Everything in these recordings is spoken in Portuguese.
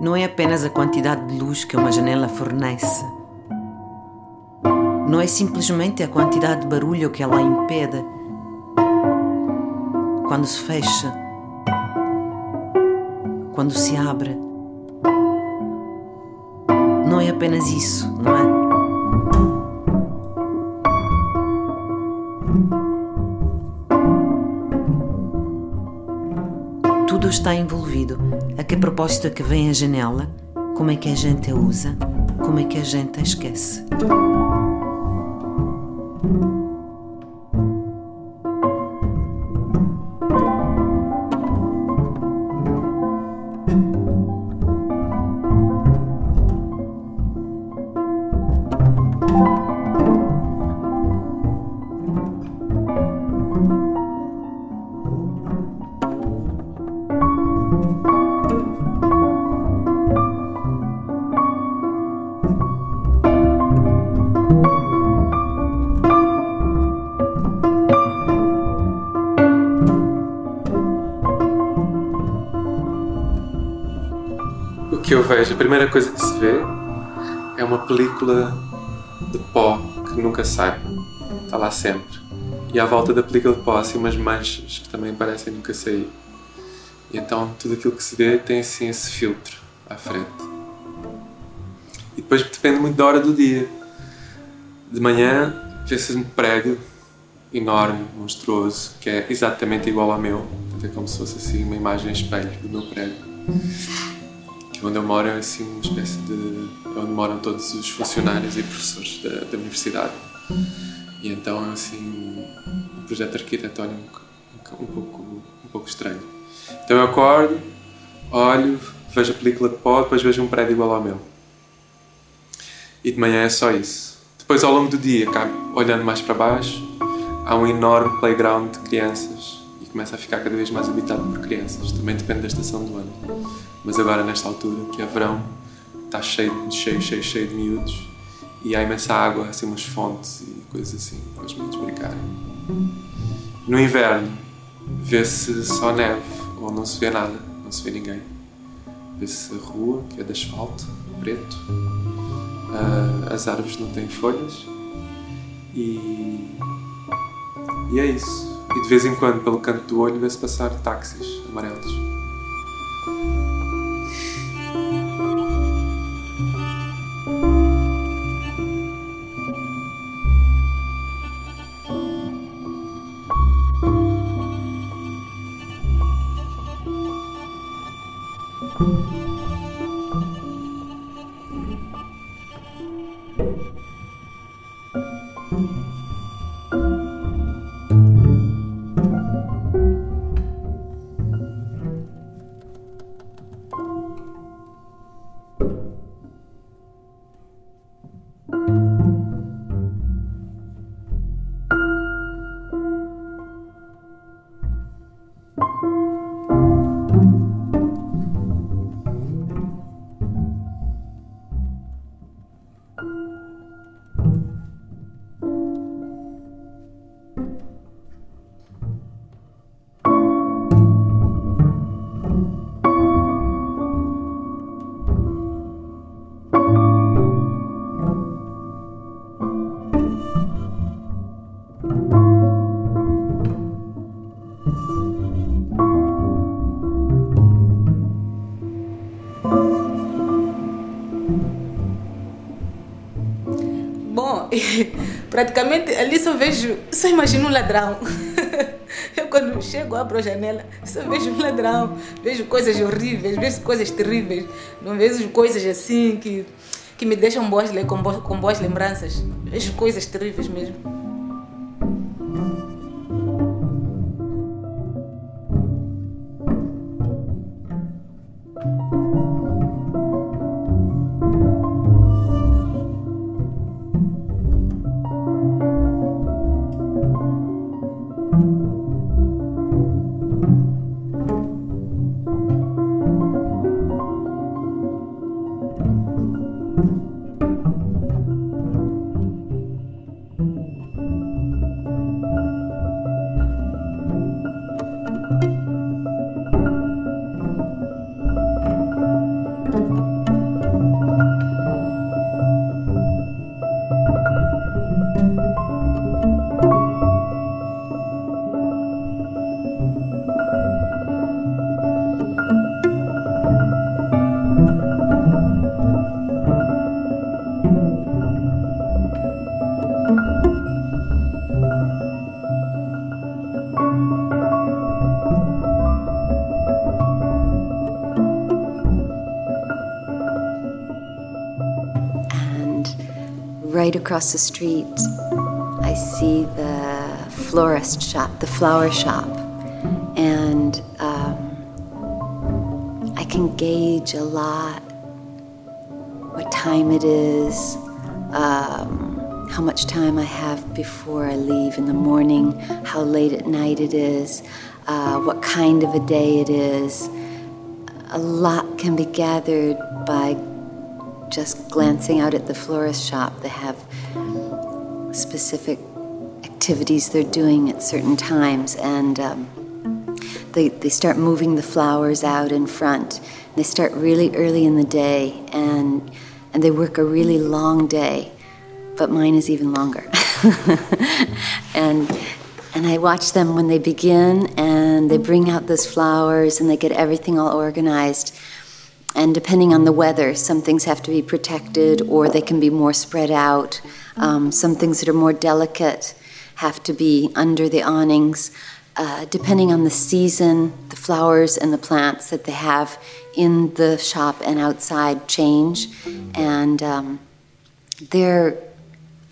não é apenas a quantidade de luz que uma janela fornece. Não é simplesmente a quantidade de barulho que ela impede quando se fecha, quando se abre. Não é apenas isso, não é? Tudo está envolvido. A que propósito é que vem a janela? Como é que a gente a usa? Como é que a gente a esquece? Que eu vejo, a primeira coisa que se vê é uma película de pó que nunca sai, está lá sempre, e à volta da película de pó há assim umas manchas que também parecem nunca sair, e então tudo aquilo que se vê tem assim esse filtro à frente. E depois depende muito da hora do dia. De manhã vê-se um prego enorme, monstruoso, que é exatamente igual ao meu, é como se fosse assim uma imagem espelho do meu prego. Onde eu moro é assim uma espécie de... é onde moram todos os funcionários e professores da universidade. E então é assim um projeto arquitetónico um pouco estranho. Então eu acordo, olho, vejo a película de pó, depois vejo um prédio igual ao meu. E de manhã é só isso. Depois ao longo do dia, cá, olhando mais para baixo, há um enorme playground de crianças. Começa a ficar cada vez mais habitado por crianças, também depende da estação do ano. Mas agora, nesta altura, que é verão, está cheio de miúdos e há imensa água, assim umas fontes e coisas assim, para os miúdos brincarem. No inverno, vê-se só neve, ou não se vê nada, não se vê ninguém. Vê-se a rua, que é de asfalto, preto, as árvores não têm folhas e é isso. E de vez em quando, pelo canto do olho, vê-se passar táxis amarelos. Praticamente ali só imagino um ladrão. Eu quando chego, abro a janela, só vejo um ladrão, vejo coisas horríveis, vejo coisas terríveis, não vejo coisas assim que me deixam com boas lembranças, vejo coisas terríveis mesmo. Right across the street, I see the florist shop, the flower shop, and I can gauge a lot what time it is, how much time I have before I leave in the morning, how late at night it is, what kind of a day it is. A lot can be gathered by just glancing out at the florist shop. They have specific activities they're doing at certain times, and they start moving the flowers out in front. They start really early in the day, and they work a really long day, but mine is even longer. And I watch them when they begin, and they bring out those flowers, and they get everything all organized. And depending on the weather, some things have to be protected or they can be more spread out. Some things that are more delicate have to be under the awnings. Depending on the season, the flowers and the plants that they have in the shop and outside change. And we're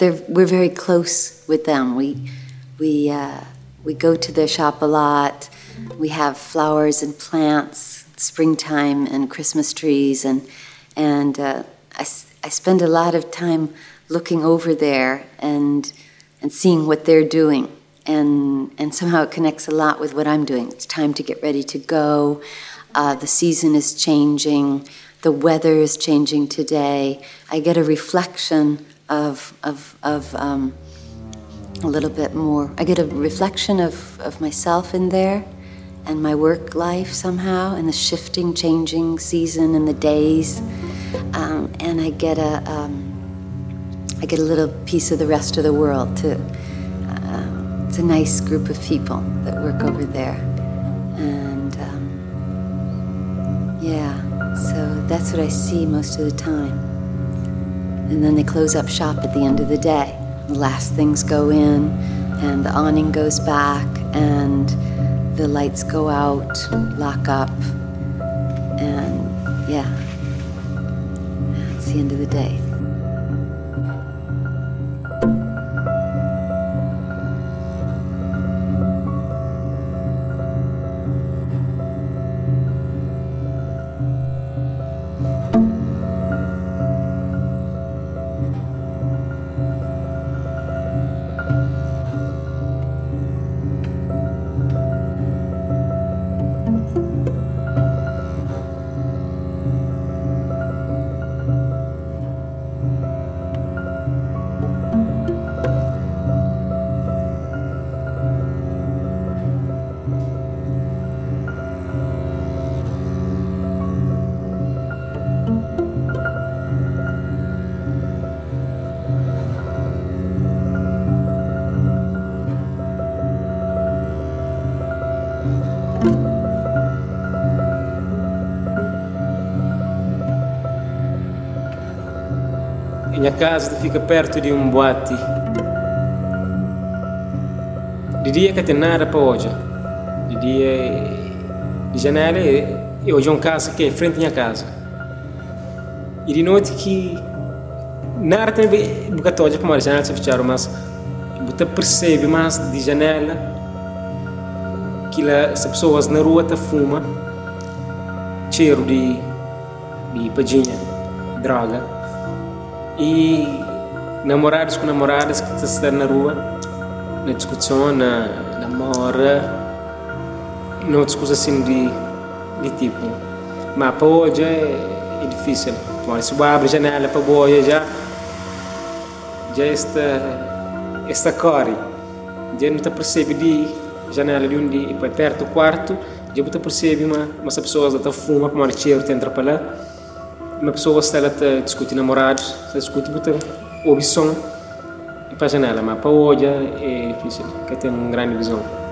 very close with them. We go to their shop a lot. We have flowers and plants, springtime and Christmas trees, and I spend a lot of time looking over there and seeing what they're doing, and somehow it connects a lot with what I'm doing. It's time to get ready to go. The season is changing. The weather is changing today. I get a reflection of a little bit more. I get a reflection of myself in there, and my work life somehow, and the shifting, changing season and the days, and I get a little piece of the rest of the world too. It's a nice group of people that work over there, and so that's what I see most of the time. And then they close up shop at the end of the day. The last things go in, and the awning goes back, and the lights go out, lock up, and it's the end of the day. Minha casa fica perto de boate. De dia que tem nada para hoje. De dia de janela e hoje casa que é frente à minha casa. E de noite que nada tem boca hoje para a janela se fechar, mas você percebe mais de janela que as pessoas na rua tá fuma cheiro de padinha, droga. E namorados com namoradas que estão na rua, na discussão, na namora, outras coisas assim de tipo. Mas para hoje é difícil. Então, se eu abro a janela para hoje, já está cor. Já não percebe de janela de onde é perto do quarto, já não percebe mas as pessoas estão fumando, como o cheiro entra para lá. Uma pessoa está discutindo namorados, está discutindo ouve som e para a janela, mas para hoje é difícil, porque tem uma grande visão.